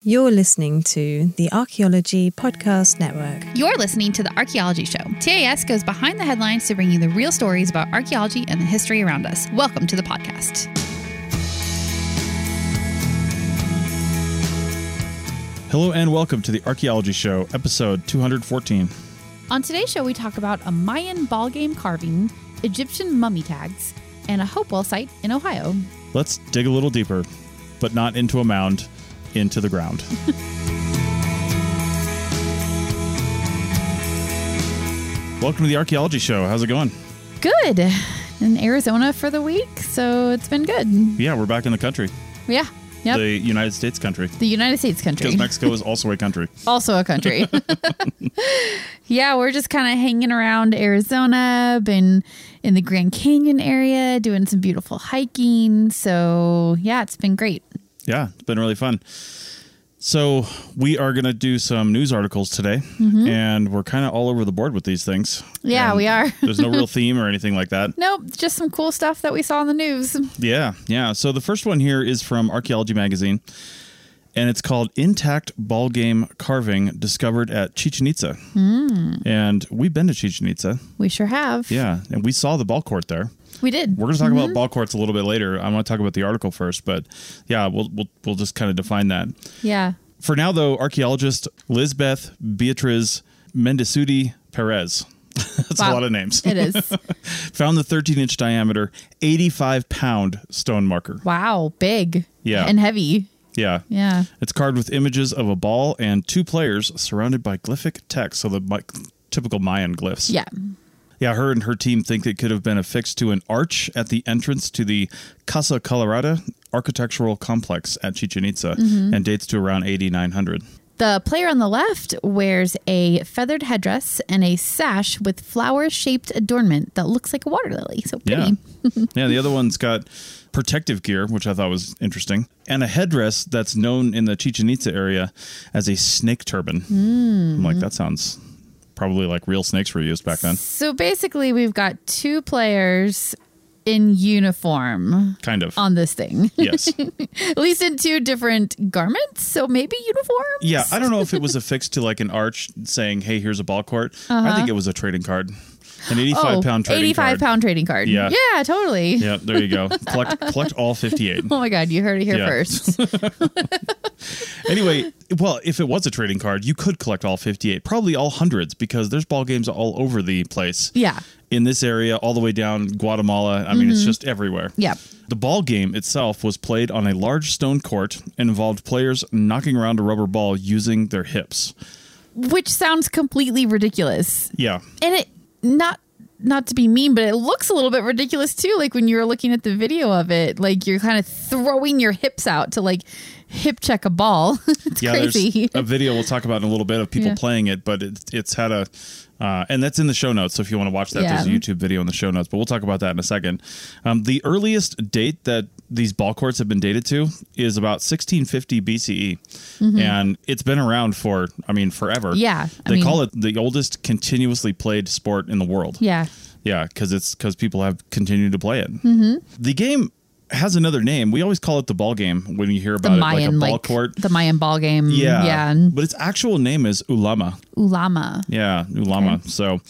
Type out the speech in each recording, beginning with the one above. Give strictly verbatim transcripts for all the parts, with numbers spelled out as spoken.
You're listening to the Archaeology Podcast Network. You're listening to The Archaeology Show. T A S goes behind the headlines to bring you the real stories about archaeology and the history around us. Welcome to the podcast. Hello and welcome to The Archaeology Show, episode two hundred fourteen. On today's show, we talk about a Mayan ball game carving, Egyptian mummy tags, and a Hopewell site in Ohio. Let's dig a little deeper, but not into a mound. Into the ground. Welcome to the Archaeology Show. How's it going? Good. In Arizona for the week, so it's been good. Yeah, we're back in the country. Yeah. Yep. The United States country. The United States country. Because Mexico is also a country. Also a country. Yeah, we're just kind of hanging around Arizona, been in the Grand Canyon area, doing some beautiful hiking. So yeah, it's been great. Yeah, it's been really fun. So we are going to do some news articles today, mm-hmm. and we're kind of all over the board with these things. Yeah, and we are. There's no real theme or anything like that. Nope, just some cool stuff that we saw in the news. Yeah, yeah. So the first one here is from Archaeology Magazine, and it's called Intact Ball Game Carving Discovered at Chichen Itza. Mm. And we've been to Chichen Itza. We sure have. Yeah, and we saw the ball court there. We did. We're going to talk mm-hmm. about ball courts a little bit later. I want to talk about the article first, but yeah, we'll we'll we'll just kind of define that. Yeah. For now, though, archaeologist Lizbeth Beatriz Mendesudi Perez. That's wow. a lot of names. It is. Found the thirteen-inch diameter, eighty-five pound stone marker. Wow, big. Yeah. And heavy. Yeah. Yeah. It's carved with images of a ball and two players surrounded by glyphic text, so the my, typical Mayan glyphs. Yeah. Yeah, her and her team think it could have been affixed to an arch at the entrance to the Casa Colorada architectural complex at Chichen Itza mm-hmm. and dates to around eighty-nine hundred. The player on the left wears a feathered headdress and a sash with flower-shaped adornment that looks like a water lily. So pretty. Yeah, yeah, the other one's got protective gear, which I thought was interesting, and a headdress that's known in the Chichen Itza area as a snake turban. Mm. I'm like, that sounds... probably like real snakes were used back then. So basically we've got two players in uniform. Kind of. On this thing. Yes. At least in two different garments. So maybe uniforms. Yeah. I don't know if it was affixed to like an arch saying, hey, here's a ball court. Uh-huh. I think it was a trading card. An eighty-five oh, pound trading eighty-five card. eighty-five pound trading card. Yeah. Yeah, totally. Yeah, there you go. Collect collect all fifty-eight. Oh my God, you heard it here yeah. first. Anyway, well, if it was a trading card, you could collect all fifty-eight, probably all hundreds, because there's ball games all over the place. Yeah. In this area, all the way down Guatemala. I mean, mm-hmm. it's just everywhere. Yeah. The ball game itself was played on a large stone court and involved players knocking around a rubber ball using their hips. Which sounds completely ridiculous. Yeah. And it Not not to be mean, but it looks a little bit ridiculous, too. Like when you're looking at the video of it, like you're kind of throwing your hips out to like hip check a ball. It's yeah, crazy. A video we'll talk about in a little bit of people yeah. playing it, but it, it's had a uh, and that's in the show notes. So if you want to watch that, yeah. there's a YouTube video in the show notes. But we'll talk about that in a second. Um, the earliest date that these ball courts have been dated to is about sixteen fifty B C E. Mm-hmm. And it's been around for, I mean, forever. Yeah. They I mean, call it the oldest continuously played sport in the world. Yeah. Yeah. Cause it's cause people have continued to play it. Mm-hmm. The game has another name. We always call it the ball game when you hear about the it, Mayan, like a ball like court. The Mayan ball game. Yeah. yeah. But its actual name is Ulama. Ulama. Yeah. Ulama. Okay. So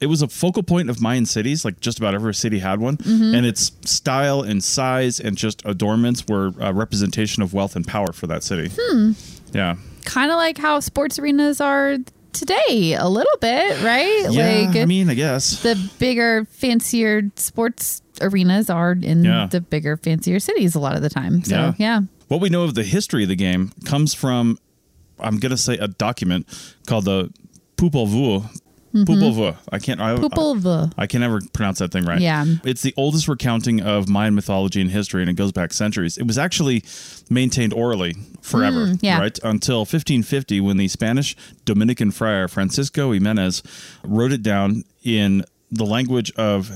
it was a focal point of Mayan cities, like just about every city had one. Mm-hmm. And its style and size and just adornments were a representation of wealth and power for that city. Hmm. Yeah. Kind of like how sports arenas are today a little bit, right? Yeah, like, I mean, I guess. The bigger, fancier sports arenas are in yeah. the bigger, fancier cities a lot of the time. So, yeah. yeah. What we know of the history of the game comes from, I'm going to say, a document called the Popol Vuh. Mm-hmm. Popol Vuh. I can't. I, Popol Vuh. I, I can never pronounce that thing right. Yeah. It's the oldest recounting of Mayan mythology and history, and it goes back centuries. It was actually maintained orally forever, mm, yeah. right? Until fifteen fifty, when the Spanish Dominican friar Francisco Jimenez wrote it down in the language of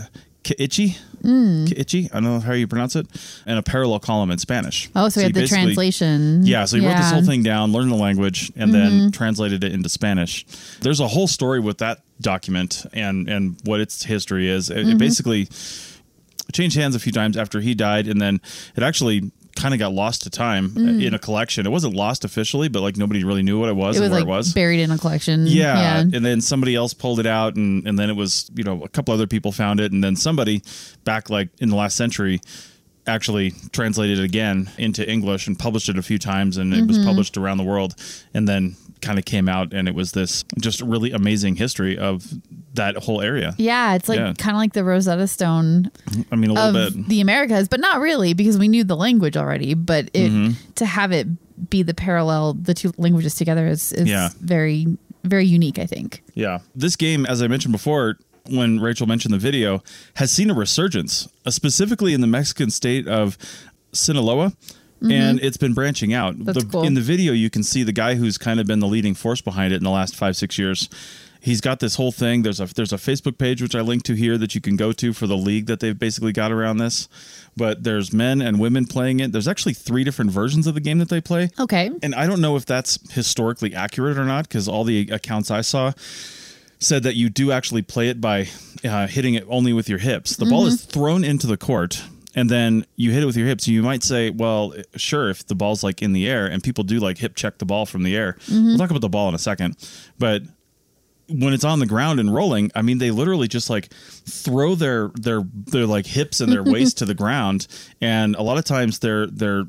Kichi. Mm. Kichi, I don't know how you pronounce it, and a parallel column in Spanish. Oh, so, so he had the translation. Yeah, so he yeah. wrote this whole thing down, learned the language, and mm-hmm. then translated it into Spanish. There's a whole story with that document and, and what its history is. It, mm-hmm. it basically changed hands a few times after he died, and then it actually kind of got lost to time mm. in a collection. It wasn't lost officially, but like nobody really knew what it was, it was and where like it was. Buried in a collection. Yeah. yeah. And then somebody else pulled it out, and, and then it was, you know, a couple other people found it. And then somebody back like in the last century actually translated it again into English and published it a few times, and mm-hmm. it was published around the world. And then kind of came out, and it was this just really amazing history of that whole area. Yeah, it's like yeah. kind of like the Rosetta Stone. I mean, a little of bit the Americas, but not really, because we knew the language already. But it mm-hmm. to have it be the parallel, the two languages together, is is yeah. very very unique, I think. Yeah, this game, as I mentioned before, when Rachel mentioned the video, has seen a resurgence, uh, specifically in the Mexican state of Sinaloa. Mm-hmm. And it's been branching out. That's the, cool. In the video, you can see the guy who's kind of been the leading force behind it in the last five, six years. He's got this whole thing. There's a there's a Facebook page, which I linked to here, that you can go to for the league that they've basically got around this. But there's men and women playing it. There's actually three different versions of the game that they play. Okay. And I don't know if that's historically accurate or not, because all the accounts I saw said that you do actually play it by uh, hitting it only with your hips. The mm-hmm. ball is thrown into the court, and then you hit it with your hips. You might say, well, sure, if the ball's like in the air, and people do like hip check the ball from the air. Mm-hmm. We'll talk about the ball in a second. But when it's on the ground and rolling, I mean, they literally just like throw their their their like hips and their waist to the ground. And a lot of times they're they're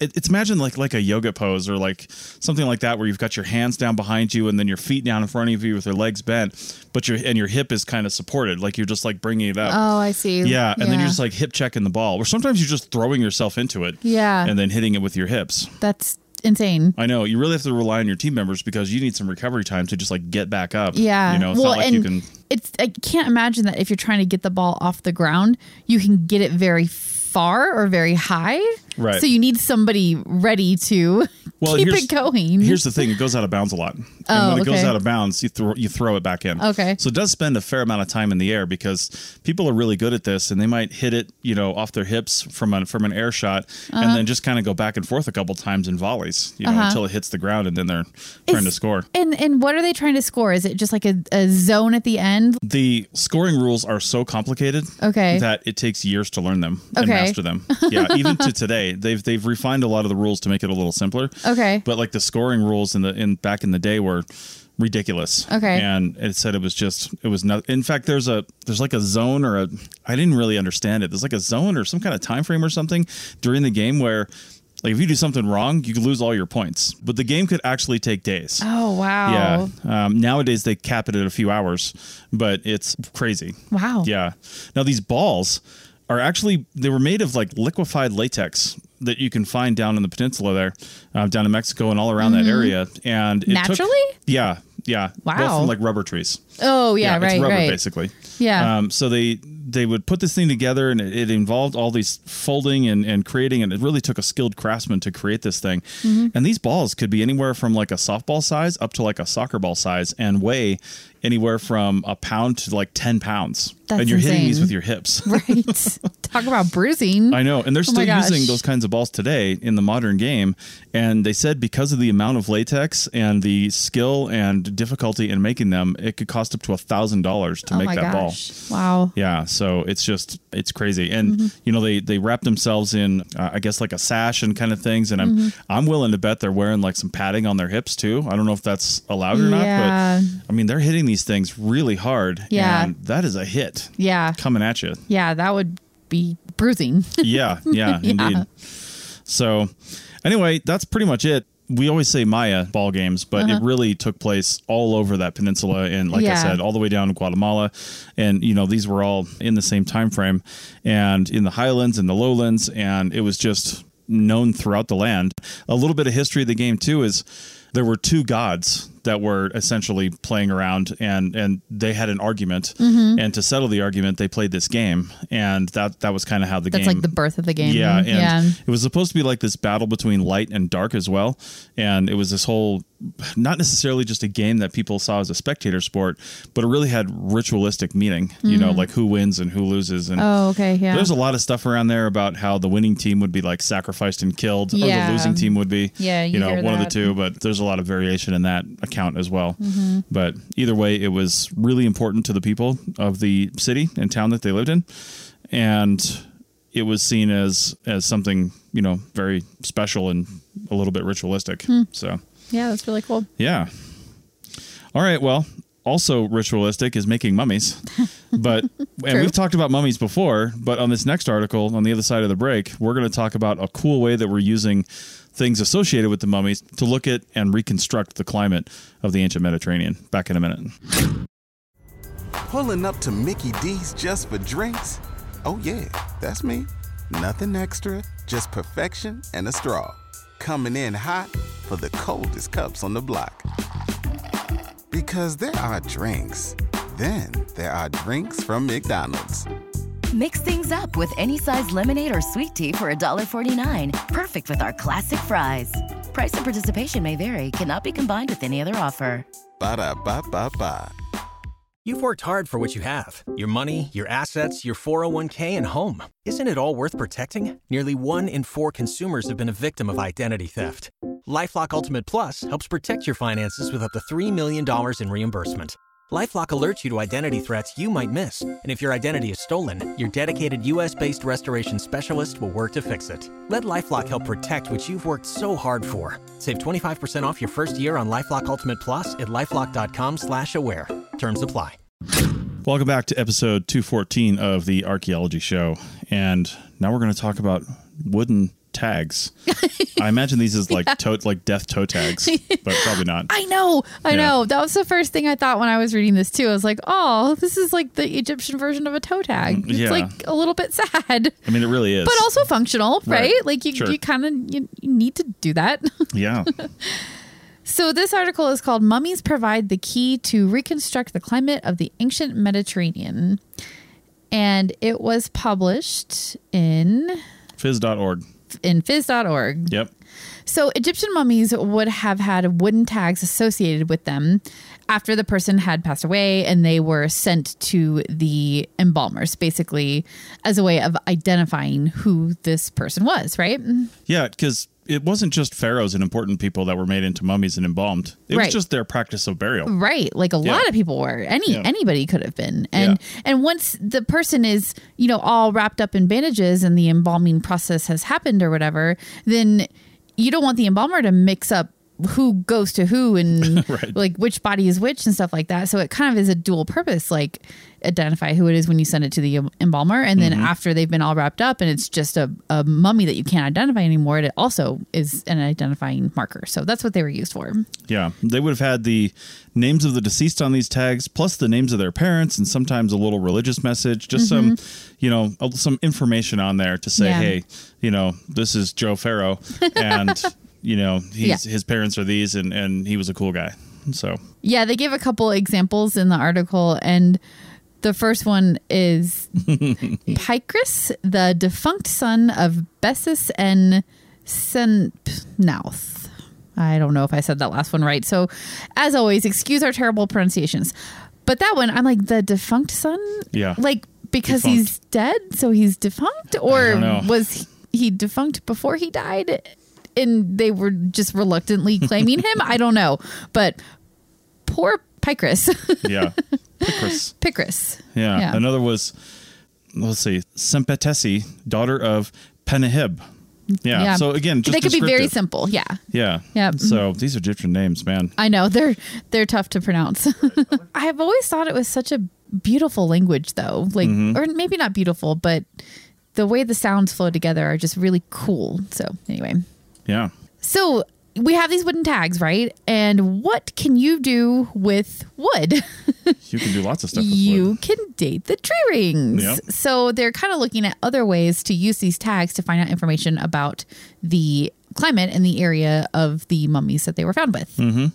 it, it's imagine like like a yoga pose or like something like that, where you've got your hands down behind you and then your feet down in front of you with your legs bent, but your and your hip is kind of supported, like you're just like bringing it up. Oh, I see. Yeah, and yeah. then you're just like hip checking the ball, or sometimes you're just throwing yourself into it. Yeah, and then hitting it with your hips. That's insane. I know. You really have to rely on your team members, because you need some recovery time to just like get back up. Yeah. You know, it's well, not like you can. It's I can't imagine that if you're trying to get the ball off the ground, you can get it very far or very high. Right. So you need somebody ready to well, keep it going. Here's the thing. It goes out of bounds a lot. And oh, when it okay. goes out of bounds, you throw, you throw it back in. Okay. So it does spend a fair amount of time in the air, because people are really good at this, and they might hit it, you know, off their hips from, a, from an air shot, uh-huh. and then just kind of go back and forth a couple times in volleys, you know, uh-huh. until it hits the ground, and then they're trying it's, to score. And and what are they trying to score? Is it just like a, a zone at the end? The scoring rules are so complicated okay. that it takes years to learn them okay. and master them. Yeah, even to today. They've they've refined a lot of the rules to make it a little simpler. Okay. But like the scoring rules in the in back in the day were ridiculous. Okay. And it said it was just it was not. In fact, there's a there's like a zone or a I didn't really understand it. There's like a zone or some kind of time frame or something during the game where, like, if you do something wrong, you could lose all your points. But the game could actually take days. Oh, wow. Yeah. Um, nowadays, they cap it at a few hours, but it's crazy. Wow. Yeah. Now, these balls are actually, they were made of like liquefied latex that you can find down in the peninsula there, uh, down in Mexico and all around mm-hmm. that area. And it naturally? Took, yeah. Yeah. Wow. Both from like rubber trees. Oh, yeah, yeah right, it's rubber, right. basically. Yeah. Um, so they they would put this thing together, and it, it involved all these folding and, and creating, and it really took a skilled craftsman to create this thing. Mm-hmm. And these balls could be anywhere from like a softball size up to like a soccer ball size, and weigh anywhere from a pound to like ten pounds. That's and you're insane. Hitting these with your hips. Right. Talk about bruising. I know. And they're oh still using those kinds of balls today in the modern game. And they said because of the amount of latex and the skill and difficulty in making them, it could cost up to a thousand dollars to oh make my that gosh. Ball. Wow. Yeah. So it's just, it's crazy. And, mm-hmm. you know, they, they wrap themselves in, uh, I guess, like a sash and kind of things. And I'm, mm-hmm. I'm willing to bet they're wearing like some padding on their hips too. I don't know if that's allowed or yeah. not, but I mean, they're hitting these These things really hard, yeah. and that is a hit, yeah, coming at you. Yeah, that would be bruising. yeah, yeah, yeah, indeed. So, anyway, that's pretty much it. We always say Maya ball games, but uh-huh. it really took place all over that peninsula, and like yeah. I said, all the way down to Guatemala, and you know these were all in the same time frame, and in the highlands and the lowlands, and it was just known throughout the land. A little bit of history of the game too is there were two gods that were essentially playing around, and, and they had an argument. Mm-hmm. And to settle the argument, they played this game. And that, that was kind of how the That's game... That's like the birth of the game. Yeah. And yeah. It was supposed to be like this battle between light and dark as well. And it was this whole... not necessarily just a game that people saw as a spectator sport, but it really had ritualistic meaning, you mm. know, like who wins and who loses. And oh, okay, yeah. There's a lot of stuff around there about how the winning team would be like sacrificed and killed, yeah. or the losing team would be, yeah, you, you know, one that. of the two, but there's a lot of variation in that account as well. Mm-hmm. But either way, it was really important to the people of the city and town that they lived in. And it was seen as, as something, you know, very special and a little bit ritualistic. Mm. So, yeah, that's really cool. Yeah. All right. Well, also ritualistic is making mummies. But and we've talked about mummies before, but on this next article, on the other side of the break, we're going to talk about a cool way that we're using things associated with the mummies to look at and reconstruct the climate of the ancient Mediterranean. Back in a minute. Pulling up to Mickey D's just for drinks? Oh, yeah, that's me. Nothing extra, just perfection and a straw. Coming in hot for the coldest cups on the block. Because there are drinks. Then there are drinks from McDonald's. Mix things up with any size lemonade or sweet tea for one forty-nine. Perfect with our classic fries. Price and participation may vary. Cannot be combined with any other offer. Ba-da-ba-ba-ba. You've worked hard for what you have. Your money, your assets, your four oh one k, and home. Isn't it all worth protecting? Nearly one in four consumers have been a victim of identity theft. LifeLock Ultimate Plus helps protect your finances with up to three million dollars in reimbursement. LifeLock alerts you to identity threats you might miss. And if your identity is stolen, your dedicated U S based restoration specialist will work to fix it. Let LifeLock help protect what you've worked so hard for. Save twenty-five percent off your first year on LifeLock Ultimate Plus at LifeLock.com slash aware. Terms apply. Welcome back to episode two fourteen of the Archaeology Show. And now we're going to talk about wooden tags. I imagine these is like yeah. toe, like death toe tags, but probably not. I know. I yeah. know. That was the first thing I thought when I was reading this too. I was like, oh, this is like the Egyptian version of a toe tag. It's yeah. like a little bit sad. I mean, it really is. But also functional, right? right. Like you, sure. you kind of you, you need to do that. Yeah. So this article is called Mummies Provide the Key to Reconstruct the Climate of the Ancient Mediterranean. And it was published in... Phys dot org. In Phys dot org. Yep. So Egyptian mummies would have had wooden tags associated with them after the person had passed away, and they were sent to the embalmers, basically, as a way of identifying who this person was, right? Yeah, because... it wasn't just pharaohs and important people that were made into mummies and embalmed. It right. was just their practice of burial. Right. Like a yeah. lot of people were. Any yeah. Anybody could have been. And yeah. and once the person is, you know, all wrapped up in bandages and the embalming process has happened or whatever, then you don't want the embalmer to mix up who goes to who and right. like which body is which and stuff like that. So it kind of is a dual purpose, like identify who it is when you send it to the embalmer. And then mm-hmm. after they've been all wrapped up and it's just a, a mummy that you can't identify anymore, it also is an identifying marker. So that's what they were used for. Yeah. They would have had the names of the deceased on these tags, plus the names of their parents, and sometimes a little religious message, just mm-hmm. some, you know, some information on there to say, yeah. hey, you know, this is Joe Farrow and you know, he's, yeah. his parents are these, and, and he was a cool guy. So yeah, they gave a couple examples in the article, and the first one is Pycris, the defunct son of Bessus and Senpnauth. I don't know if I said that last one right. So as always, excuse our terrible pronunciations. But that one, I'm like, the defunct son? Yeah. Like, because defunct. He's dead, so he's defunct? Or was he defunct before he died? And they were just reluctantly claiming him. I don't know. But poor Pycris. yeah. Pycris. Pycris. Yeah. yeah. Another was, let's see, Sempetesi, daughter of Penahib. Yeah. yeah. So again, just they could be very simple. Yeah. Yeah. Yeah. So these Egyptian names, man. I know. They're they're tough to pronounce. I've always thought it was such a beautiful language, though. Like, mm-hmm. or maybe not beautiful, but the way the sounds flow together are just really cool. So anyway. Yeah. So we have these wooden tags, right? And what can you do with wood? You can do lots of stuff with you wood. You can date the tree rings. Yep. So they're kind of looking at other ways to use these tags to find out information about the climate and the area of the mummies that they were found with. Mm-hmm.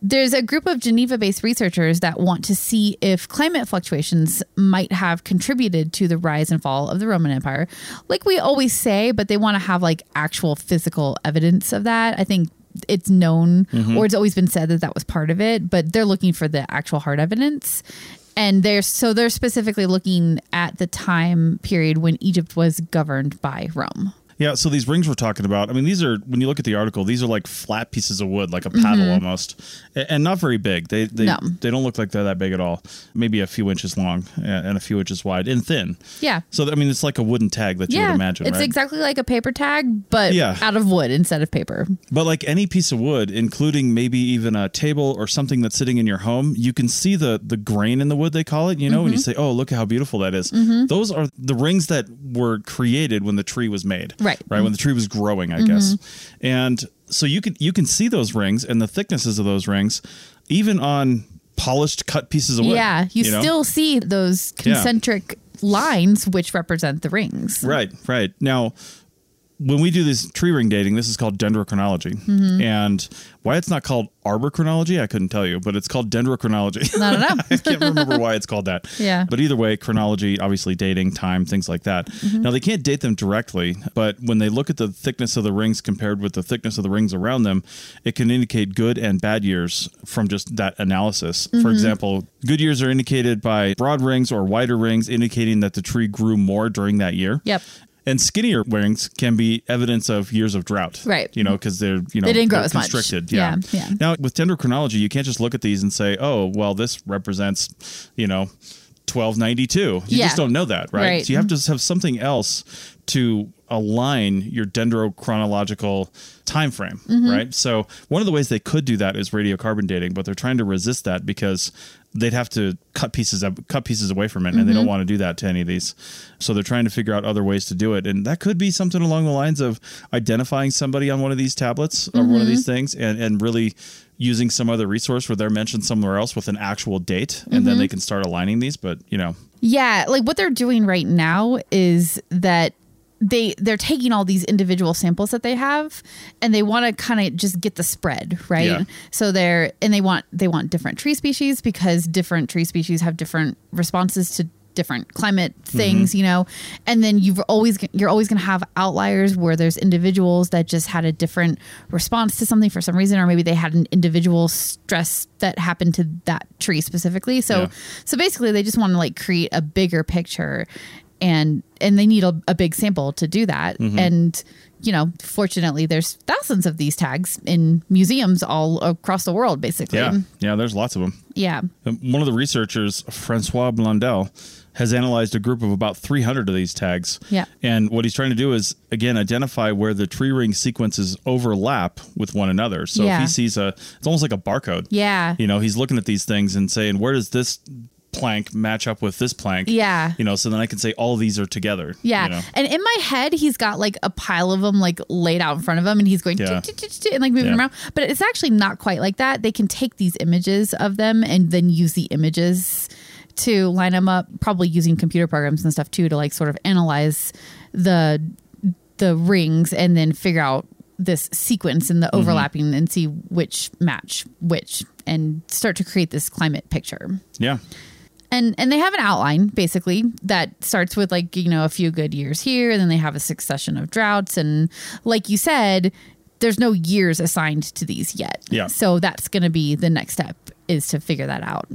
There's a group of Geneva-based researchers that want to see if climate fluctuations might have contributed to the rise and fall of the Roman Empire. Like we always say, but they want to have like actual physical evidence of that. I think it's known, mm-hmm. or it's always been said that that was part of it, but they're looking for the actual hard evidence. And they're so they're specifically looking at the time period when Egypt was governed by Rome. Yeah, so these rings we're talking about, I mean, these are, when you look at the article, these are like flat pieces of wood, like a paddle mm-hmm. almost, and not very big. They they, no. they don't look like they're that big at all. Maybe a few inches long and a few inches wide and thin. Yeah. So, I mean, it's like a wooden tag that yeah, you would imagine, it's right? exactly like a paper tag, but yeah. out of wood instead of paper. But like any piece of wood, including maybe even a table or something that's sitting in your home, you can see the, the grain in the wood, they call it, you know, mm-hmm. and you say, oh, look at how beautiful that is. Mm-hmm. Those are the rings that were created when the tree was made. Right. Right. Right. When the tree was growing, I mm-hmm. guess. And so you can you can see those rings and the thicknesses of those rings, even on polished cut pieces of wood. Yeah. You, you still know? see those concentric yeah. lines, which represent the rings. Right. Right. Now, when we do this tree ring dating, this is called dendrochronology. Mm-hmm. And why it's not called arbor chronology, I couldn't tell you, but it's called dendrochronology. I don't know. I can't remember why it's called that. Yeah. But either way, chronology, obviously dating, time, things like that. Mm-hmm. Now, they can't date them directly, but when they look at the thickness of the rings compared with the thickness of the rings around them, it can indicate good and bad years from just that analysis. Mm-hmm. For example, good years are indicated by broad rings or wider rings, indicating that the tree grew more during that year. Yep. And skinnier rings can be evidence of years of drought, right? You know, because they're you know they didn't grow as constricted. Much. Yeah. Yeah, yeah. Now with dendrochronology, you can't just look at these and say, oh, well, this represents, you know, twelve ninety-two. You yeah. just don't know that, right? right? So you have to have something else to align your dendrochronological time frame, mm-hmm. right? So one of the ways they could do that is radiocarbon dating, but they're trying to resist that because they'd have to cut pieces up, cut pieces away from it, and mm-hmm. they don't want to do that to any of these. So they're trying to figure out other ways to do it, and that could be something along the lines of identifying somebody on one of these tablets or mm-hmm. one of these things, and and really using some other resource where they're mentioned somewhere else with an actual date, and mm-hmm. then they can start aligning these. But you know, yeah, like what they're doing right now is that. They, they're taking all these individual samples that they have and they want to kind of just get the spread, right? Yeah. So they're, and they want, they want different tree species because different tree species have different responses to different climate things, mm-hmm. you know, and then you've always, you're always going to have outliers where there's individuals that just had a different response to something for some reason, or maybe they had an individual stress that happened to that tree specifically. So, yeah. so basically they just want to like create a bigger picture. And and they need a, a big sample to do that. Mm-hmm. And, you know, fortunately, there's thousands of these tags in museums all across the world, basically. Yeah, yeah, there's lots of them. Yeah. One of the researchers, Francois Blondel, has analyzed a group of about three hundred of these tags. Yeah. And what he's trying to do is, again, identify where the tree ring sequences overlap with one another. So yeah. if he sees a, it's almost like a barcode. Yeah. You know, he's looking at these things and saying, where does this plank match up with this plank, yeah, you know, so then I can say all these are together, yeah, you know? And in my head he's got like a pile of them like laid out in front of him and he's going yeah. and like moving yeah. around, but it's actually not quite like that. They can take these images of them and then use the images to line them up, probably using computer programs and stuff too to like sort of analyze the the rings and then figure out this sequence and the overlapping mm-hmm. and see which match which and start to create this climate picture. Yeah. And and they have an outline, basically, that starts with, like, you know, a few good years here. And then they have a succession of droughts. And like you said, there's no years assigned to these yet. Yeah. So that's going to be the next step, is to figure that out.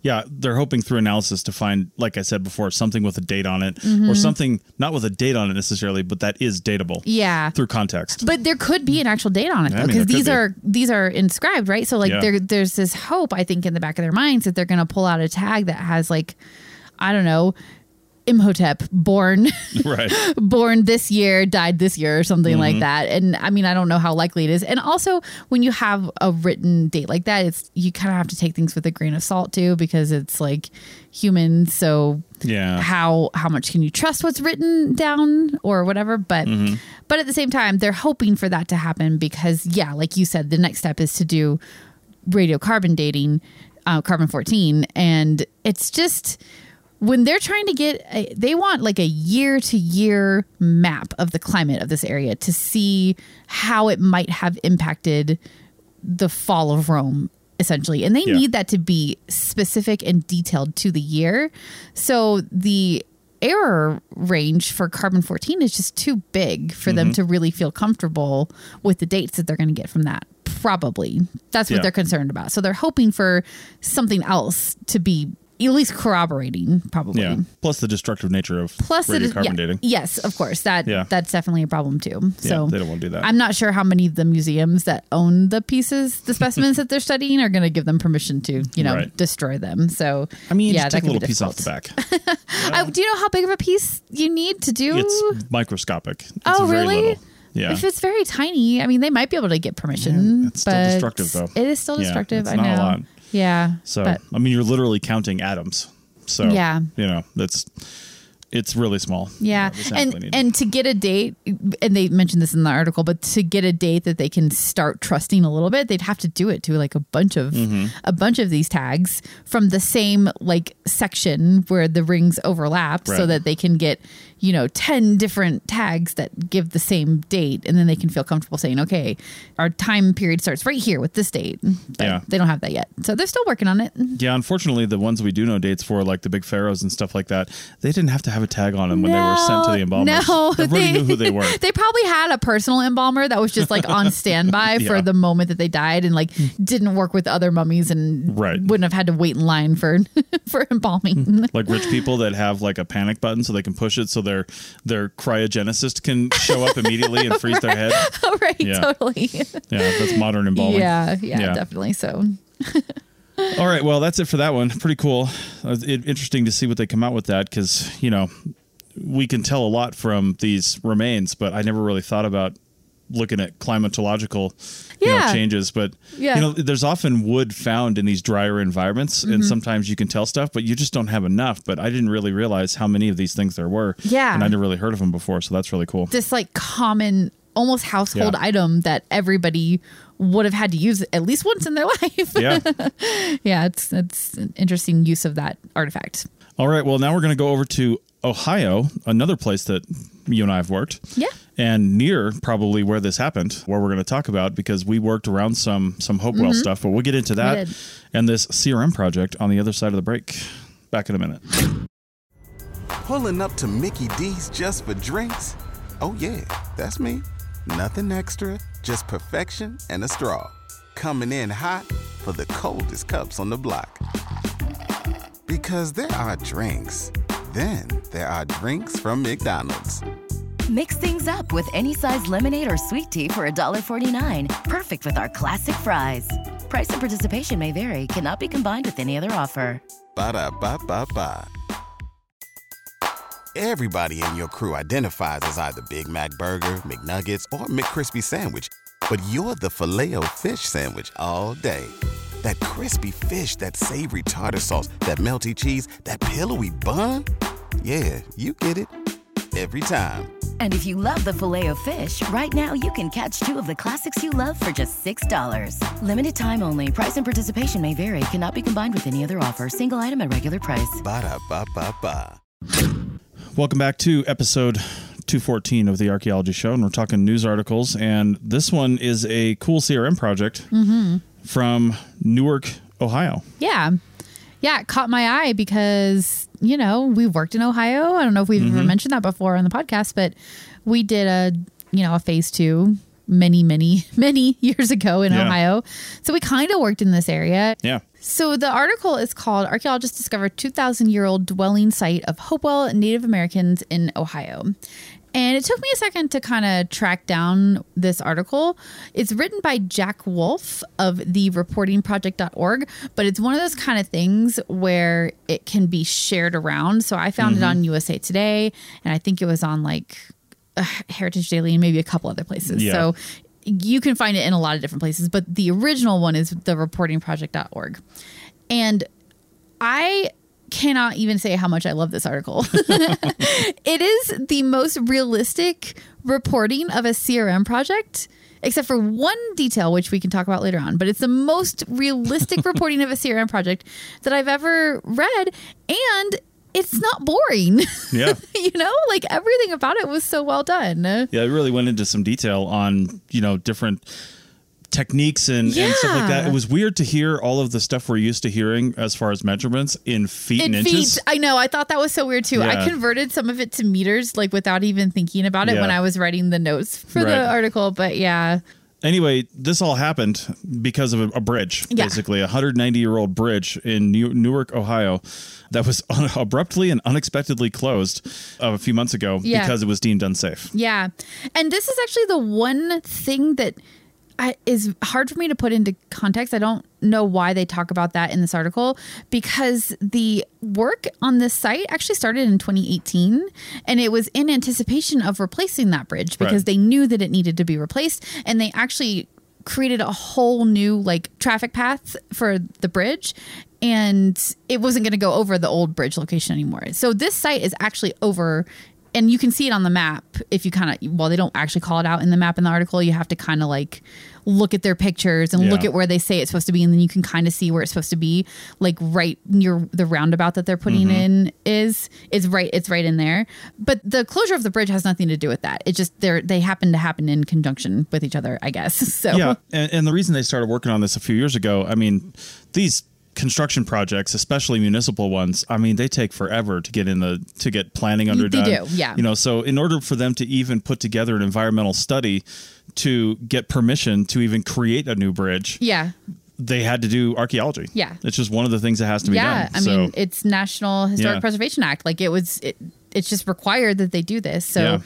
Yeah. They're hoping through analysis to find, like I said before, something with a date on it mm-hmm. or something not with a date on it necessarily, but that is dateable. Yeah. Through context. But there could be an actual date on it, though, because these are these are inscribed, right? So like yeah. there there's this hope, I think, in the back of their minds that they're going to pull out a tag that has like, I don't know, Imhotep born right. born this year, died this year or something mm-hmm. like that. And I mean, I don't know how likely it is. And also when you have a written date like that, it's you kind of have to take things with a grain of salt too, because it's like human. So yeah. how how much can you trust what's written down or whatever? But mm-hmm. but at the same time, they're hoping for that to happen because, yeah, like you said, the next step is to do radiocarbon dating, uh, carbon fourteen. And it's just... when they're trying to get, a, they want like a year-to-year map of the climate of this area to see how it might have impacted the fall of Rome essentially. And they yeah. need that to be specific and detailed to the year. So the error range for carbon fourteen is just too big for mm-hmm. them to really feel comfortable with the dates that they're going to get from that. Probably. That's what yeah. they're concerned about. So they're hoping for something else to be at least corroborating, probably. Yeah. Plus the destructive nature of Plus radiocarbon yeah, dating. Yes, of course. That yeah. That's definitely a problem, too. So yeah, they don't want to do that. I'm not sure how many of the museums that own the pieces, the specimens that they're studying, are going to give them permission to, you know, right. destroy them. So, I mean, yeah, just take a little piece off the back. yeah. I, do you know how big of a piece you need to do? It's microscopic. It's oh, very really? Little. Yeah. If it's very tiny, I mean, they might be able to get permission. Yeah, it's still destructive, though. It is still destructive. Yeah, it's I not know. A lot. Yeah. So, but, I mean, you're literally counting atoms. So, yeah. you know, that's, it's really small. Yeah. You know, and and to get a date, and they mentioned this in the article, but to get a date that they can start trusting a little bit, they'd have to do it to like a bunch of, mm-hmm. a bunch of these tags from the same like section where the rings overlap right. so that they can get, you know, ten different tags that give the same date, and then they can feel comfortable saying, okay, our time period starts right here with this date. But yeah. they don't have that yet. So they're still working on it. Yeah, unfortunately, the ones we do know dates for, like the big pharaohs and stuff like that, they didn't have to have a tag on them no, when they were sent to the embalmers. No, Everybody they knew who they were. They probably had a personal embalmer that was just like on standby yeah. for the moment that they died, and like didn't work with other mummies and right. wouldn't have had to wait in line for, for embalming. Like rich people that have like a panic button so they can push it so their their cryogenicist can show up immediately and freeze right. their head. Oh, right, yeah. totally. Yeah, that's modern embalming. Yeah, yeah, yeah. definitely so. All right, well, that's it for that one. Pretty cool. Uh, it, interesting to see what they come out with that, because, you know, we can tell a lot from these remains, but I never really thought about looking at climatological yeah. you know, changes. But, yeah. you know, there's often wood found in these drier environments, mm-hmm. and sometimes you can tell stuff, but you just don't have enough. But I didn't really realize how many of these things there were. Yeah. And I never really heard of them before, so that's really cool. This, like, common, almost household yeah. item that everybody would have had to use at least once in their life. Yeah. yeah, it's, it's an interesting use of that artifact. All right, well, now we're going to go over to Ohio, another place that you and I have worked. Yeah. And near probably where this happened, where we're going to talk about, because we worked around some some Hopewell mm-hmm. stuff, but we'll get into that and this C R M project on the other side of the break. Back in a minute. Pulling up to Mickey D's just for drinks? Oh, yeah, that's me. Nothing extra, just perfection and a straw. Coming in hot for the coldest cups on the block. Because there are drinks. Then there are drinks from McDonald's. Mix things up with any size lemonade or sweet tea for one forty-nine. Perfect with our classic fries. Price and participation may vary. Cannot be combined with any other offer. Ba-da-ba-ba-ba. Everybody in your crew identifies as either Big Mac Burger, McNuggets, or McCrispy Sandwich. But you're the Filet-O-Fish Sandwich all day. That crispy fish, that savory tartar sauce, that melty cheese, that pillowy bun. Yeah, you get it. Every time. And if you love the Filet-O-Fish, right now you can catch two of the classics you love for just six dollars. Limited time only. Price and participation may vary. Cannot be combined with any other offer. Single item at regular price. Ba-da-ba-ba-ba. Welcome back to episode two fourteen of the Archaeology Show, and we're talking news articles. And this one is a cool C R M project mm-hmm. from Newark, Ohio. Yeah. Yeah, it caught my eye because, you know, we worked in Ohio. I don't know if we've mm-hmm. ever mentioned that before on the podcast, but we did a, you know, a phase two many, many, many years ago in yeah. Ohio. So we kind of worked in this area. Yeah. So the article is called Archaeologists Discover two thousand year old Dwelling Site of Hopewell Native Americans in Ohio. And it took me a second to kind of track down this article. It's written by Jack Wolf of the reporting project dot org, but it's one of those kind of things where it can be shared around. So I found mm-hmm. it on U S A Today, and I think it was on like uh, Heritage Daily and maybe a couple other places. Yeah. So you can find it in a lot of different places, but the original one is the reporting project dot org. And I cannot even say how much I love this article. It is the most realistic reporting of a C R M project, except for one detail, which we can talk about later on. But it's the most realistic reporting of a C R M project that I've ever read. And it's not boring. Yeah. You know, like everything about it was so well done. Yeah, it really went into some detail on, you know, different techniques and, yeah. and stuff like that. It was weird to hear all of the stuff we're used to hearing as far as measurements in feet in and feet. inches. I know. I thought that was so weird too. Yeah. I converted some of it to meters, like without even thinking about it yeah. when I was writing the notes for right. the article. But yeah. Anyway, this all happened because of a, a bridge, yeah. basically a one hundred ninety year old bridge in New- Newark, Ohio, that was un- abruptly and unexpectedly closed uh, a few months ago yeah. because it was deemed unsafe. Yeah. And this is actually the one thing that I, is hard for me to put into context. I don't know why they talk about that in this article, because the work on this site actually started in twenty eighteen, and it was in anticipation of replacing that bridge because right. they knew that it needed to be replaced, and they actually created a whole new like traffic path for the bridge, and it wasn't going to go over the old bridge location anymore. So this site is actually over. And you can see it on the map if you kind of, well, they don't actually call it out in the map in the article. You have to kind of like look at their pictures and yeah. look at where they say it's supposed to be. And then you can kind of see where it's supposed to be, like right near the roundabout that they're putting mm-hmm. in is, it's right, it's right in there. But the closure of the bridge has nothing to do with that. It just, they're, they happen to happen in conjunction with each other, I guess. So yeah. And, and the reason they started working on this a few years ago, I mean, these construction projects, especially municipal ones, I mean, they take forever to get in the to get planning underdone. They do, yeah. You know, so in order for them to even put together an environmental study to get permission to even create a new bridge, yeah, they had to do archaeology. Yeah, it's just one of the things that has to be yeah, done. Yeah, I so, mean, it's National Historic yeah. Preservation Act. Like it was, it, it's just required that they do this. So. Yeah.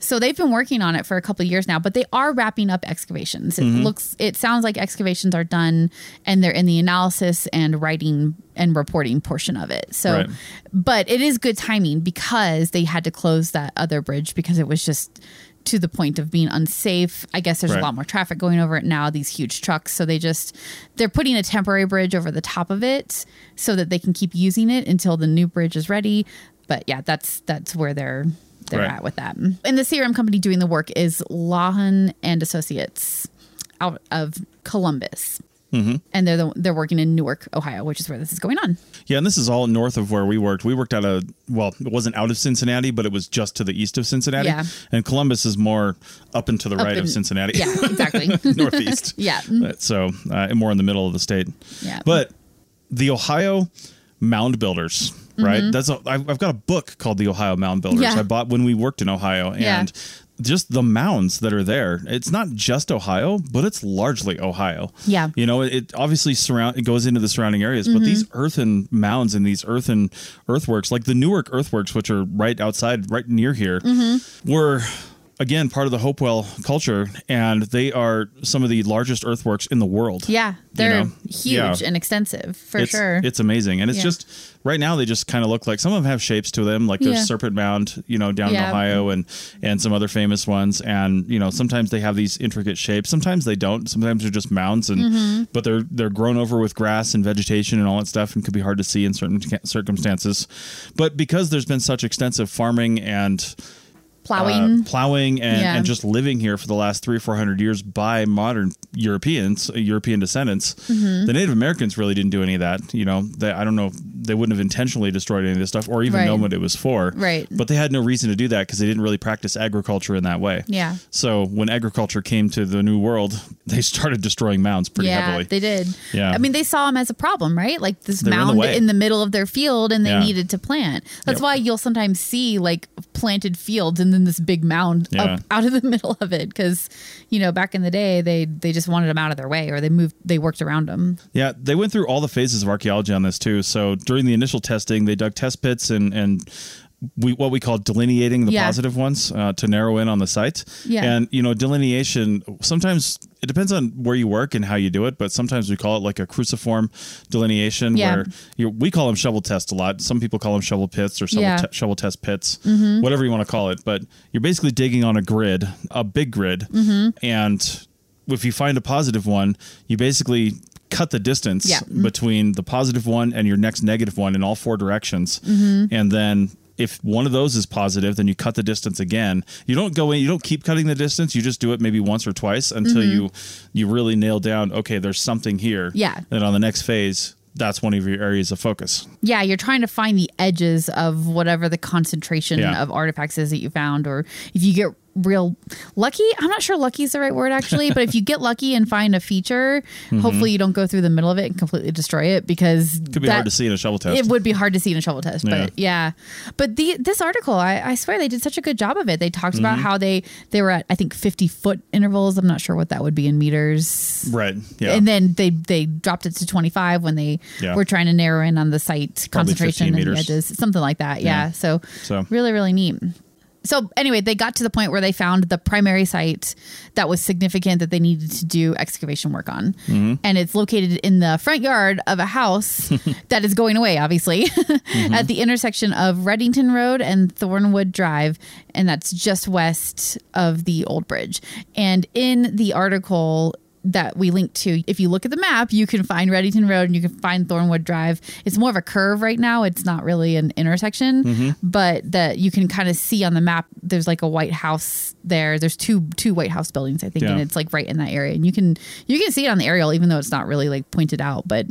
So they've been working on it for a couple of years now, but they are wrapping up excavations. It mm-hmm. looks, it sounds like excavations are done, and they're in the analysis and writing and reporting portion of it. So, right. but it is good timing because they had to close that other bridge because it was just to the point of being unsafe. I guess there's right. a lot more traffic going over it now, these huge trucks. So they just, they're putting a temporary bridge over the top of it so that they can keep using it until the new bridge is ready. But yeah, that's, that's where they're. They're right. at with that. And the C R M company doing the work is Lahan and Associates out of Columbus. Mm-hmm. And they're the, they're working in Newark, Ohio, which is where this is going on. Yeah, and this is all north of where we worked. We worked out of, well, it wasn't out of Cincinnati, but it was just to the east of Cincinnati. Yeah. And Columbus is more up and to the up right in, of Cincinnati. Yeah, exactly. Northeast. Yeah. So uh, more in the middle of the state. Yeah. But the Ohio mound builders. Right. Mm-hmm. That's a, I've got a book called The Ohio Mound Builders. Yeah. I bought when we worked in Ohio and yeah. just the mounds that are there. It's not just Ohio, but it's largely Ohio. Yeah. You know, it obviously surround it goes into the surrounding areas, mm-hmm. but these earthen mounds and these earthen earthworks, like the Newark earthworks, which are right outside, right near here, mm-hmm. were again part of the Hopewell culture, and they are some of the largest earthworks in the world. Yeah. They're you know? huge yeah. and extensive for it's, sure. It's amazing. And it's yeah. just right now they just kind of look like some of them have shapes to them, like there's yeah. Serpent Mound, you know, down yeah. in Ohio and and some other famous ones. And, you know, sometimes they have these intricate shapes. Sometimes they don't. Sometimes they're just mounds. And mm-hmm. but they're they're grown over with grass and vegetation and all that stuff, and could be hard to see in certain circumstances. But because there's been such extensive farming and Plowing, uh, plowing, and, yeah. and just living here for the last three or four hundred years by modern Europeans, European descendants. Mm-hmm. The Native Americans really didn't do any of that. You know, they, I don't know if they wouldn't have intentionally destroyed any of this stuff or even right. known what it was for. Right. But they had no reason to do that because they didn't really practice agriculture in that way. Yeah. So when agriculture came to the New World, they started destroying mounds pretty yeah, heavily. Yeah, they did. Yeah. I mean, they saw them as a problem, right? Like this They're mound in the, in the middle of their field, and they yeah. needed to plant. That's yep. why you'll sometimes see like planted fields and then this big mound yeah. up out of the middle of it, because you know back in the day they they just wanted them out of their way, or they moved they worked around them. Yeah, they went through all the phases of archaeology on this too. So during the initial testing, they dug test pits and and we what we call delineating the yeah. positive ones uh, to narrow in on the site. Yeah. And you know, delineation, sometimes it depends on where you work and how you do it, but sometimes we call it like a cruciform delineation, yeah. where you, we call them shovel tests a lot. Some people call them shovel pits or shovel, yeah. te- shovel test pits, mm-hmm. whatever you want to call it. But you're basically digging on a grid, a big grid, mm-hmm. and if you find a positive one, you basically cut the distance yeah. between the positive one and your next negative one in all four directions, mm-hmm. and then if one of those is positive, then you cut the distance again. You don't go in, you don't keep cutting the distance. You just do it maybe once or twice until mm-hmm. you you really nail down, okay, there's something here. Yeah. And on the next phase, that's one of your areas of focus. Yeah, you're trying to find the edges of whatever the concentration yeah. of artifacts is that you found, or if you get real lucky. I'm not sure lucky is the right word, actually, but if you get lucky and find a feature, mm-hmm. hopefully you don't go through the middle of it and completely destroy it, because it could be that, hard to see in a shovel test. It would be hard to see in a shovel test, yeah. but yeah. But the this article, I, I swear they did such a good job of it. They talked mm-hmm. about how they, they were at, I think, fifty foot intervals. I'm not sure what that would be in meters. Right. Yeah. And then they, they dropped it to twenty-five when they yeah. were trying to narrow in on the site Probably concentration and the edges, something like that. Yeah. yeah. So, so really, really neat. So anyway, they got to the point where they found the primary site that was significant that they needed to do excavation work on. Mm-hmm. And it's located in the front yard of a house that is going away, obviously, mm-hmm. at the intersection of Reddington Road and Thornwood Drive. And that's just west of the old bridge. And in the article that we link to, if you look at the map, you can find Reddington Road and you can find Thornwood Drive. It's more of a curve right now. It's not really an intersection, mm-hmm. but that you can kind of see on the map. There's like a White House there. There's two two White House buildings, I think, yeah. and it's like right in that area. And you can you can see it on the aerial, even though it's not really like pointed out. But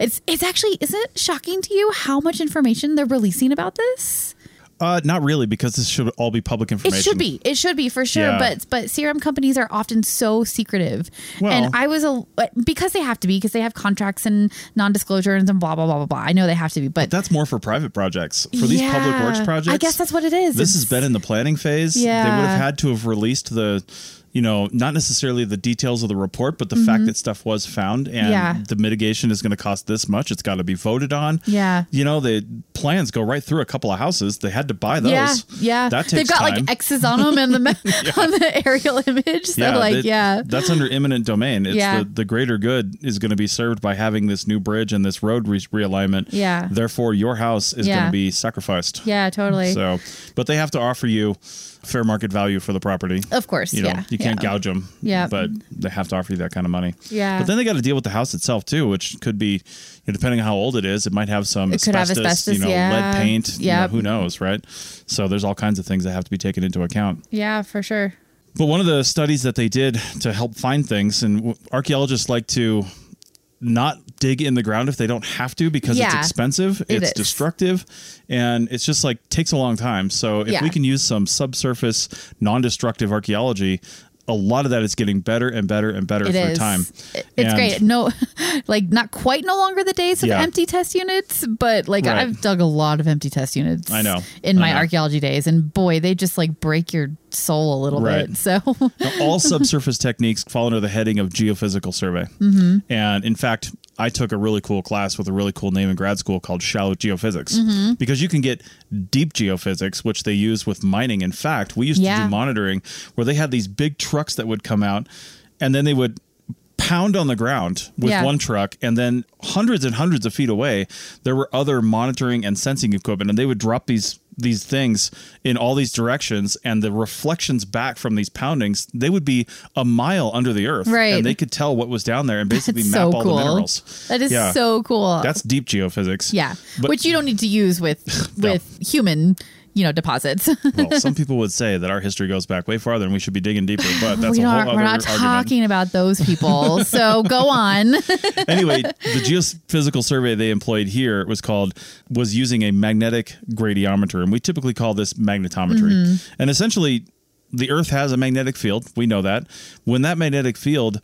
it's it's actually, is it shocking to you how much information they're releasing about this? Uh, not really, because this should all be public information. It should be. It should be for sure. Yeah. But but serum companies are often so secretive. Well, and I was a because they have to be because they have contracts and non-disclosure and blah blah blah blah blah. I know they have to be, but, but that's more for private projects. For these yeah, public works projects, I guess that's what it is. This it's, has been in the planning phase. Yeah. They would have had to have released the, you know, not necessarily the details of the report, but the mm-hmm. fact that stuff was found and yeah. the mitigation is going to cost this much. It's got to be voted on. Yeah. You know, the plans go right through a couple of houses. They had to buy those. Yeah. yeah. That takes They've got time. Like X's on them and the, yeah. on the aerial image. So yeah, like, they, yeah. That's under eminent domain. It's yeah. the, the greater good is going to be served by having this new bridge and this road re- realignment. Yeah. Therefore, your house is yeah. going to be sacrificed. Yeah, totally. So, but they have to offer you fair market value for the property. Of course. You know, yeah. you can't yeah. gouge them, yeah. but they have to offer you that kind of money. Yeah. But then they got to deal with the house itself too, which could be, you know, depending on how old it is, it might have some it asbestos, could have asbestos, you know, yeah. lead paint, yep. you know, who knows, right? So there's all kinds of things that have to be taken into account. Yeah, for sure. But one of the studies that they did to help find things, and archaeologists like to not dig in the ground if they don't have to, because yeah, it's expensive, it it's is. destructive, and it's just like takes a long time. So if yeah. we can use some subsurface, non-destructive archaeology, a lot of that is getting better and better and better it through is. time. It's and great. No, like not quite no longer the days of yeah. empty test units, but like right. I've dug a lot of empty test units I know. in I my know. archaeology days. And boy, they just like break your soul a little right. bit. So now, all subsurface techniques fall under the heading of geophysical survey. Mm-hmm. And in fact, I took a really cool class with a really cool name in grad school called shallow geophysics, mm-hmm. because you can get deep geophysics, which they use with mining. In fact, we used yeah. to do monitoring where they had these big trucks that would come out and then they would pound on the ground with yeah. one truck, and then hundreds and hundreds of feet away, there were other monitoring and sensing equipment, and they would drop these these things in all these directions, and the reflections back from these poundings, they would be a mile under the earth, right? And they could tell what was down there and basically That's map so all cool. the minerals. That is yeah. so cool. That's deep geophysics. Yeah, but, which you don't need to use with with no. human. You know, deposits. Well, some people would say that our history goes back way farther and we should be digging deeper, but that's we a whole other We're not argument. talking about those people, so go on. Anyway, the geophysical survey they employed here was called, was using a magnetic gradiometer, and we typically call this magnetometry. Mm-hmm. And essentially, the Earth has a magnetic field. We know that. When that magnetic field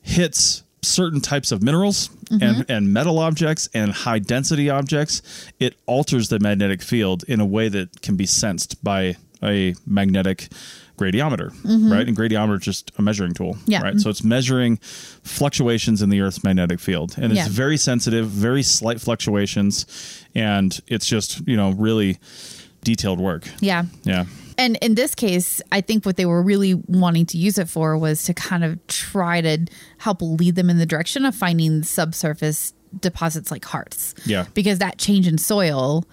hits certain types of minerals mm-hmm. and, and metal objects and high density objects, it alters the magnetic field in a way that can be sensed by a magnetic gradiometer, mm-hmm. right? And gradiometer is just a measuring tool, yeah. right? So it's measuring fluctuations in the Earth's magnetic field. And it's yeah. very sensitive, very slight fluctuations. And it's just, you know, really detailed work. Yeah. Yeah. And in this case, I think what they were really wanting to use it for was to kind of try to help lead them in the direction of finding subsurface deposits like hearths. Yeah. Because that change in soil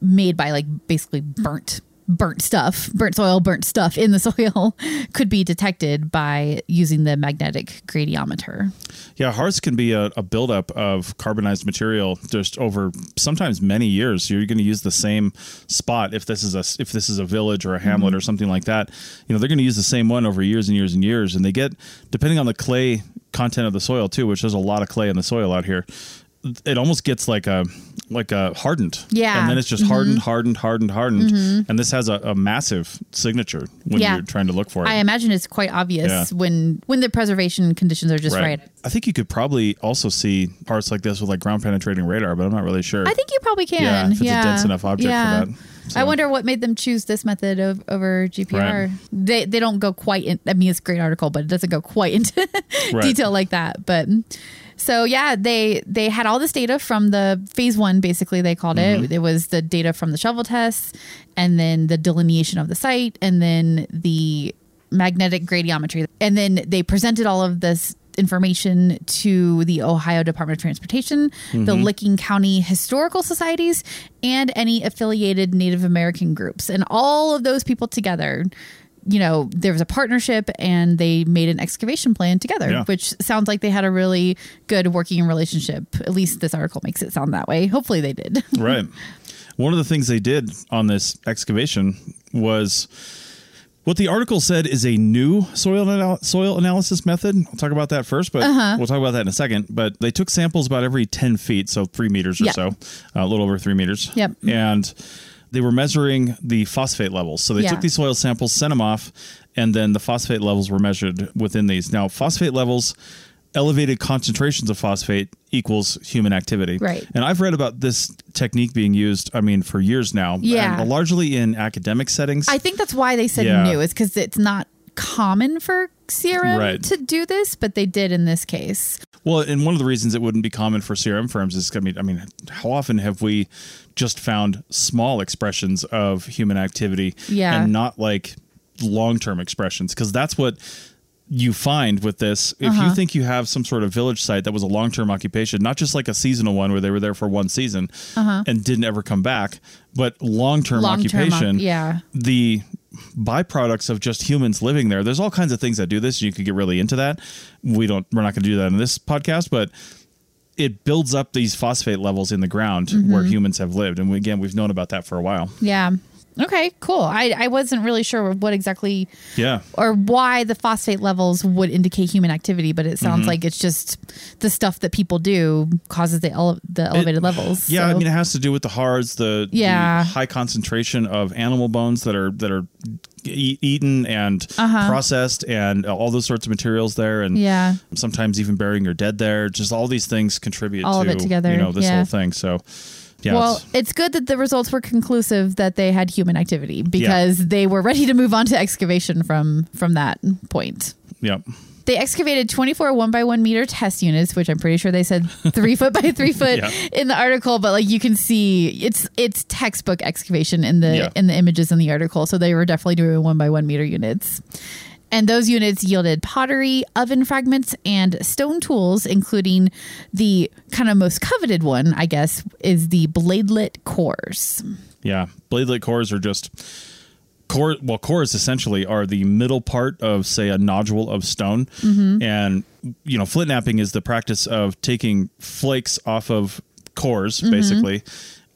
made by like basically burnt burnt stuff, burnt soil, burnt stuff in the soil could be detected by using the magnetic gradiometer. Yeah, hearths can be a, a buildup of carbonized material just over sometimes many years. You're going to use the same spot if this is a if this is a village or a hamlet mm-hmm. or something like that. You know, they're going to use the same one over years and years and years, and they get, depending on the clay content of the soil too, which there's a lot of clay in the soil out here. It almost gets like a like uh, hardened. Yeah. And then it's just hardened, mm-hmm. hardened, hardened, hardened. Mm-hmm. And this has a, a massive signature when yeah. you're trying to look for it. I imagine it's quite obvious yeah. when, when the preservation conditions are just right. right. I think you could probably also see parts like this with like ground penetrating radar, but I'm not really sure. I think you probably can. Yeah, if it's yeah. a dense enough object yeah. for that. So. I wonder what made them choose this method of, over G P R. Right. They they don't go quite in, I mean, it's a great article, but it doesn't go quite into right. detail like that. But so, yeah, they they had all this data from the phase one, basically, they called mm-hmm. it. It was the data from the shovel tests and then the delineation of the site and then the magnetic gradiometry. And then they presented all of this information to the Ohio Department of Transportation, mm-hmm. the Licking County Historical Societies, and any affiliated Native American groups. And all of those people together, you know, there was a partnership and they made an excavation plan together, yeah. which sounds like they had a really good working relationship. At least this article makes it sound that way. Hopefully they did. Right. One of the things they did on this excavation was... what the article said is a new soil anal- soil analysis method. I'll talk about that first, but uh-huh. we'll talk about that in a second. But they took samples about every ten feet, so three meters or yep. so, a little over three meters. Yep. And they were measuring the phosphate levels. So they yeah. took these soil samples, sent them off, and then the phosphate levels were measured within these. Now, phosphate levels... elevated concentrations of phosphate equals human activity. Right. And I've read about this technique being used, I mean, for years now. Yeah. And largely in academic settings. I think that's why they said yeah. new, is because it's not common for C R M right. to do this, but they did in this case. Well, and one of the reasons it wouldn't be common for C R M firms is, I mean, I mean, how often have we just found small expressions of human activity yeah. and not like long-term expressions? Because that's what... you find with this, if uh-huh. you think you have some sort of village site that was a long-term occupation, not just like a seasonal one where they were there for one season uh-huh. and didn't ever come back, but long-term, long-term occupation, op- yeah. the byproducts of just humans living there, there's all kinds of things that do this. You could get really into that. We don't, we're not going to do that in this podcast, but it builds up these phosphate levels in the ground mm-hmm. where humans have lived. And we, again, we've known about that for a while. Yeah. Okay, cool. I, I wasn't really sure what exactly yeah. or why the phosphate levels would indicate human activity, but it sounds mm-hmm. like it's just the stuff that people do causes the ele- the elevated it, levels. Yeah, so. I mean, it has to do with the hards, the, yeah. the high concentration of animal bones that are that are e- eaten and uh-huh. processed and all those sorts of materials there. And yeah. sometimes even burying your dead there. Just all these things contribute all to of it together. You know, this yeah. whole thing. So... yes. Well, it's good that the results were conclusive that they had human activity because yeah. they were ready to move on to excavation from from that point. Yep. They excavated twenty-four one by one meter test units, which I'm pretty sure they said three foot by three foot yeah. in the article. But like you can see, it's it's textbook excavation in the yeah. in the images in the article. So they were definitely doing one by one meter units. And those units yielded pottery, oven fragments, and stone tools, including the kind of most coveted one, I guess, is the bladelet cores. Yeah. Bladelet cores are just... core. Well, cores essentially are the middle part of, say, a nodule of stone. Mm-hmm. And, you know, flint knapping is the practice of taking flakes off of cores, mm-hmm. basically,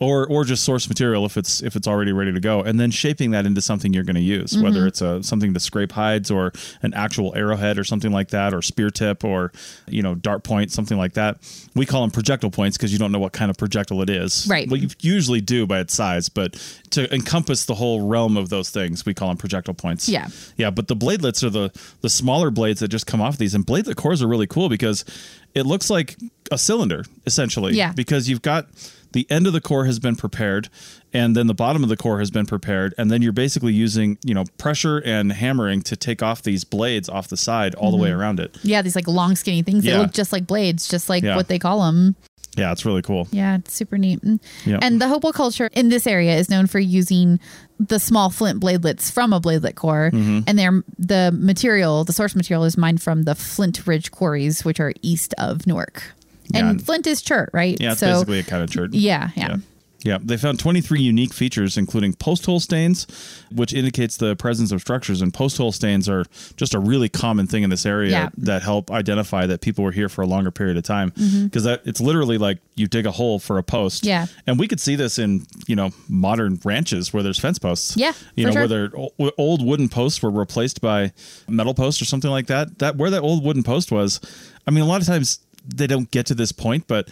or or just source material if it's if it's already ready to go, and then shaping that into something you're going to use, mm-hmm. whether it's a something to scrape hides or an actual arrowhead or something like that, or spear tip or, you know, dart point, something like that. We call them projectile points because you don't know what kind of projectile it is. Right. Well, you usually do by its size, but to encompass the whole realm of those things, we call them projectile points. Yeah. Yeah, but the bladelets are the, the smaller blades that just come off these, and bladelet cores are really cool because it looks like a cylinder, essentially, yeah. because you've got... the end of the core has been prepared, and then the bottom of the core has been prepared, and then you're basically using, you know, pressure and hammering to take off these blades off the side all mm-hmm. the way around it. Yeah, these like long skinny things yeah. that look just like blades, just like yeah. what they call them. Yeah, it's really cool. Yeah, it's super neat. Yep. And the Hopewell culture in this area is known for using the small flint bladelets from a bladelet core. Mm-hmm. And they're, the material, the source material is mined from the Flint Ridge quarries, which are east of Newark. Yeah. And Flint is chert, right? Yeah, it's so, basically a kind of chert. Yeah, yeah, yeah. Yeah, they found twenty-three unique features, including post-hole stains, which indicates the presence of structures. And post-hole stains are just a really common thing in this area yeah. that help identify that people were here for a longer period of time. Because mm-hmm. it's literally like you dig a hole for a post. Yeah. And we could see this in, you know, modern ranches where there's fence posts. Yeah, You know, sure. where o- old wooden posts were replaced by metal posts or something like that. That where that old wooden post was, I mean, a lot of times... they don't get to this point, but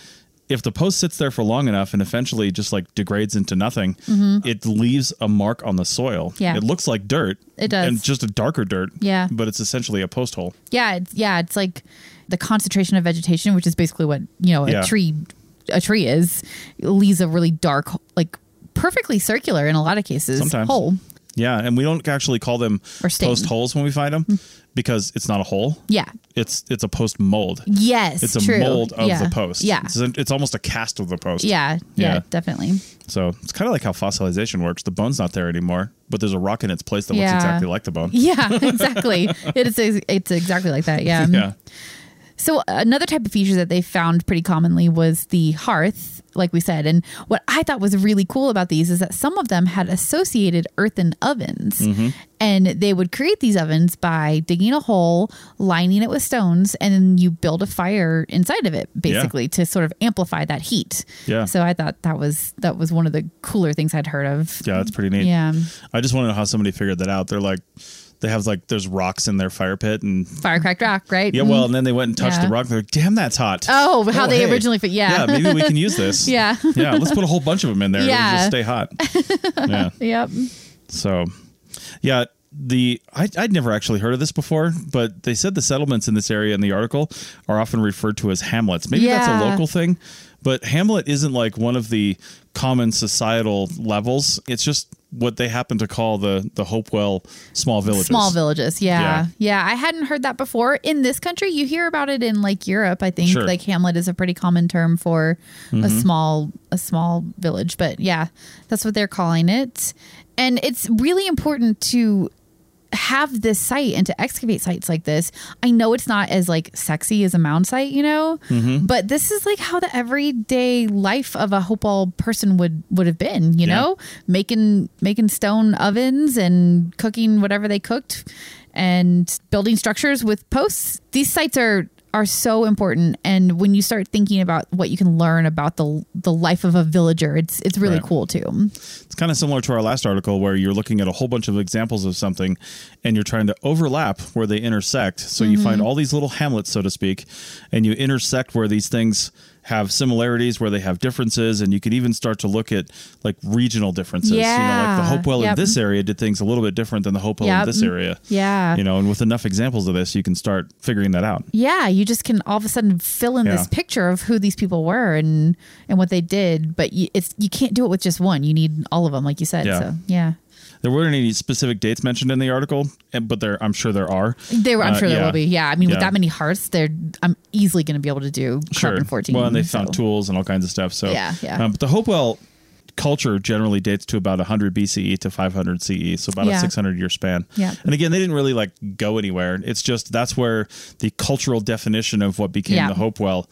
if the post sits there for long enough and eventually just like degrades into nothing, mm-hmm. it leaves a mark on the soil. Yeah. It looks like dirt. It does. And just a darker dirt. Yeah. But it's essentially a post hole. Yeah. It's, yeah. It's like the concentration of vegetation, which is basically what, you know, a yeah. tree, a tree is, it leaves a really dark, like perfectly circular in a lot of cases. Sometimes. Hole. Yeah. And we don't actually call them post holes when we find them. Mm-hmm. Because it's not a hole. Yeah. It's it's a post mold. Yes, it's a true. mold of yeah. the post. Yeah. It's, a, it's almost a cast of the post. Yeah, yeah, yeah, definitely. So it's kind of like how fossilization works. The bone's not there anymore, but there's a rock in its place that yeah. looks exactly like the bone. Yeah, exactly. It's it's exactly like that, yeah. yeah. So another type of feature that they found pretty commonly was the hearth, like we said. And what I thought was really cool about these is that some of them had associated earthen ovens. Mm-hmm. And they would create these ovens by digging a hole, lining it with stones, and then you build a fire inside of it, basically, yeah. to sort of amplify that heat. Yeah. So I thought that was that was one of the cooler things I'd heard of. Yeah, that's pretty neat. Yeah. I just want to know how somebody figured that out. They're like... They have like, there's rocks in their fire pit and fire cracked rock, right? Yeah. Well, and then they went and touched yeah. the rock. They're like, damn, that's hot. Oh, how oh, they hey. originally fit. Yeah. Yeah. Maybe we can use this. yeah. Yeah. Let's put a whole bunch of them in there. Yeah. It'll just stay hot. Yeah. Yep. So yeah, the, I, I'd never actually heard of this before, but they said the settlements in this area in the article are often referred to as hamlets. Maybe yeah. that's a local thing, but hamlet isn't like one of the common societal levels. It's just what they happen to call the the Hopewell small villages. Small villages, yeah. yeah. Yeah, I hadn't heard that before. In this country, you hear about it in like Europe, I think. Sure. Like hamlet is a pretty common term for mm-hmm. a small a small village. But yeah, that's what they're calling it. And it's really important to have this site and to excavate sites like this. I know it's not as like sexy as a mound site, you know, mm-hmm. but this is like how the everyday life of a Hopewell person would, would have been, you yeah. know, making, making stone ovens and cooking whatever they cooked and building structures with posts. These sites are, are so important. And when you start thinking about what you can learn about the the life of a villager, it's it's really right. cool too. It's kind of similar to our last article where you're looking at a whole bunch of examples of something and you're trying to overlap where they intersect. So mm-hmm. you find all these little hamlets, so to speak, and you intersect where these things have similarities, where they have differences, and you could even start to look at like regional differences. Yeah. You know, like the Hopewell yep. in this area did things a little bit different than the Hopewell yep. in this area. Yeah. You know, and with enough examples of this, you can start figuring that out. Yeah. You just can all of a sudden fill in yeah. this picture of who these people were and, and what they did, but you, it's, you can't do it with just one. You need all of them, like you said. Yeah. So, yeah. There weren't any specific dates mentioned in the article, but there, I'm sure there are. There, I'm uh, sure there yeah. will be. Yeah, I mean, yeah. with that many hearts, there, I'm easily going to be able to do carbon fourteen. Sure. Well, and they so. found tools and all kinds of stuff. So yeah, yeah. Um, but the Hopewell culture generally dates to about one hundred B C E to five hundred C E, so about yeah. a six hundred year span. Yeah. And again, they didn't really like go anywhere. It's just that's where the cultural definition of what became yeah. the Hopewell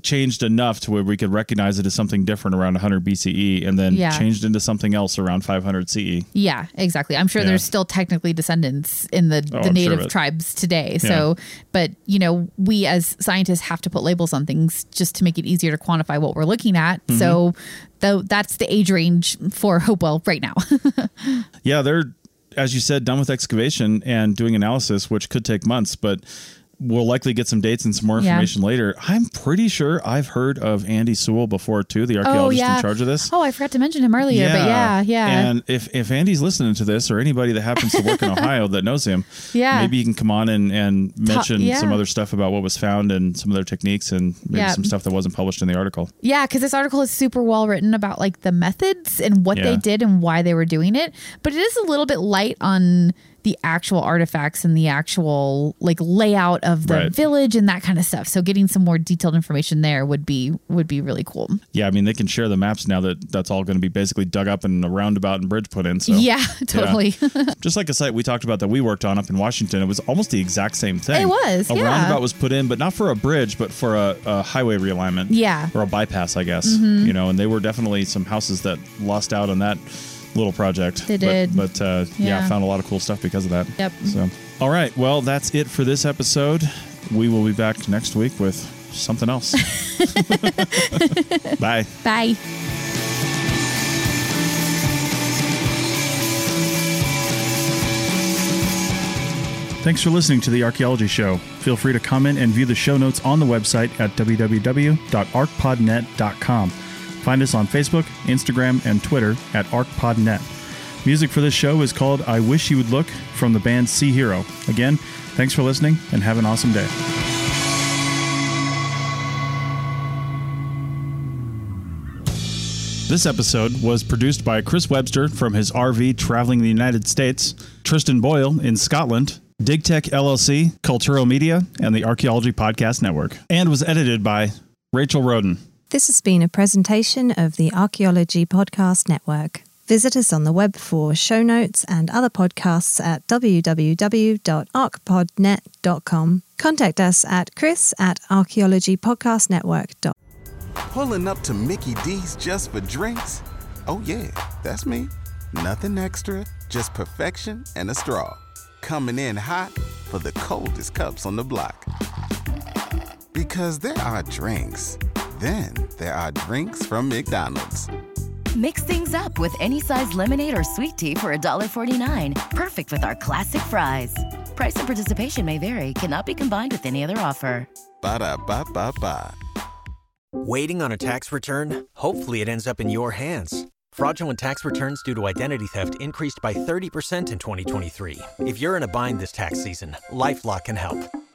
changed enough to where we could recognize it as something different around one hundred B C E and then yeah. changed into something else around five hundred C E. Yeah, exactly. I'm sure yeah. there's still technically descendants in the, oh, the native sure tribes today. Yeah. So, but you know, we as scientists have to put labels on things just to make it easier to quantify what we're looking at. Mm-hmm. So though that's the age range for Hopewell right now. yeah. They're, as you said, done with excavation and doing analysis, which could take months, but we'll likely get some dates and some more information yeah. later. I'm pretty sure I've heard of Andy Sewell before, too, the archaeologist oh, yeah. in charge of this. Oh, I forgot to mention him earlier, yeah. but yeah, yeah. And if, if Andy's listening to this or anybody that happens to work in Ohio that knows him, yeah. maybe you can come on and, and mention Ta- yeah. some other stuff about what was found and some of their techniques and maybe yeah. some stuff that wasn't published in the article. Yeah, because this article is super well written about like the methods and what yeah. they did and why they were doing it. But it is a little bit light on the actual artifacts and the actual like layout of the right. village and that kind of stuff. So getting some more detailed information there would be, would be really cool. Yeah. I mean, they can share the maps now that that's all going to be basically dug up and a roundabout and bridge put in. So yeah, totally. Yeah. Just like a site we talked about that we worked on up in Washington. It was almost the exact same thing. It was. A yeah. roundabout was put in, but not for a bridge, but for a, a highway realignment yeah. or a bypass, I guess, mm-hmm. you know, and they were definitely some houses that lost out on that little project. They did. But, but uh, yeah. yeah, found a lot of cool stuff because of that. Yep. So, all right. Well, that's it for this episode. We will be back next week with something else. Bye. Bye. Thanks for listening to The Archaeology Show. Feel free to comment and view the show notes on the website at w w w dot arch pod net dot com. Find us on Facebook, Instagram, and Twitter at ArchPodNet. Music for this show is called I Wish You Would Look from the band Sea Hero. Again, thanks for listening and have an awesome day. This episode was produced by Chris Webster from his R V traveling the United States, Tristan Boyle in Scotland, DigTech L L C, Cultural Media, and the Archaeology Podcast Network, and was edited by Rachel Roden. This has been a presentation of the Archaeology Podcast Network. Visit us on the web for show notes and other podcasts at w w w dot arch pod net dot com. Contact us at chris at archaeology podcast network dot com. Pulling up to Mickey D's just for drinks? Oh yeah, that's me. Nothing extra, just perfection and a straw. Coming in hot for the coldest cups on the block. Because there are drinks. Then there are drinks from McDonald's. Mix things up with any size lemonade or sweet tea for one forty-nine. Perfect with our classic fries. Price and participation may vary. Cannot be combined with any other offer. Ba-da-ba-ba-ba. Waiting on a tax return? Hopefully it ends up in your hands. Fraudulent tax returns due to identity theft increased by thirty percent in twenty twenty-three. If you're in a bind this tax season, LifeLock can help.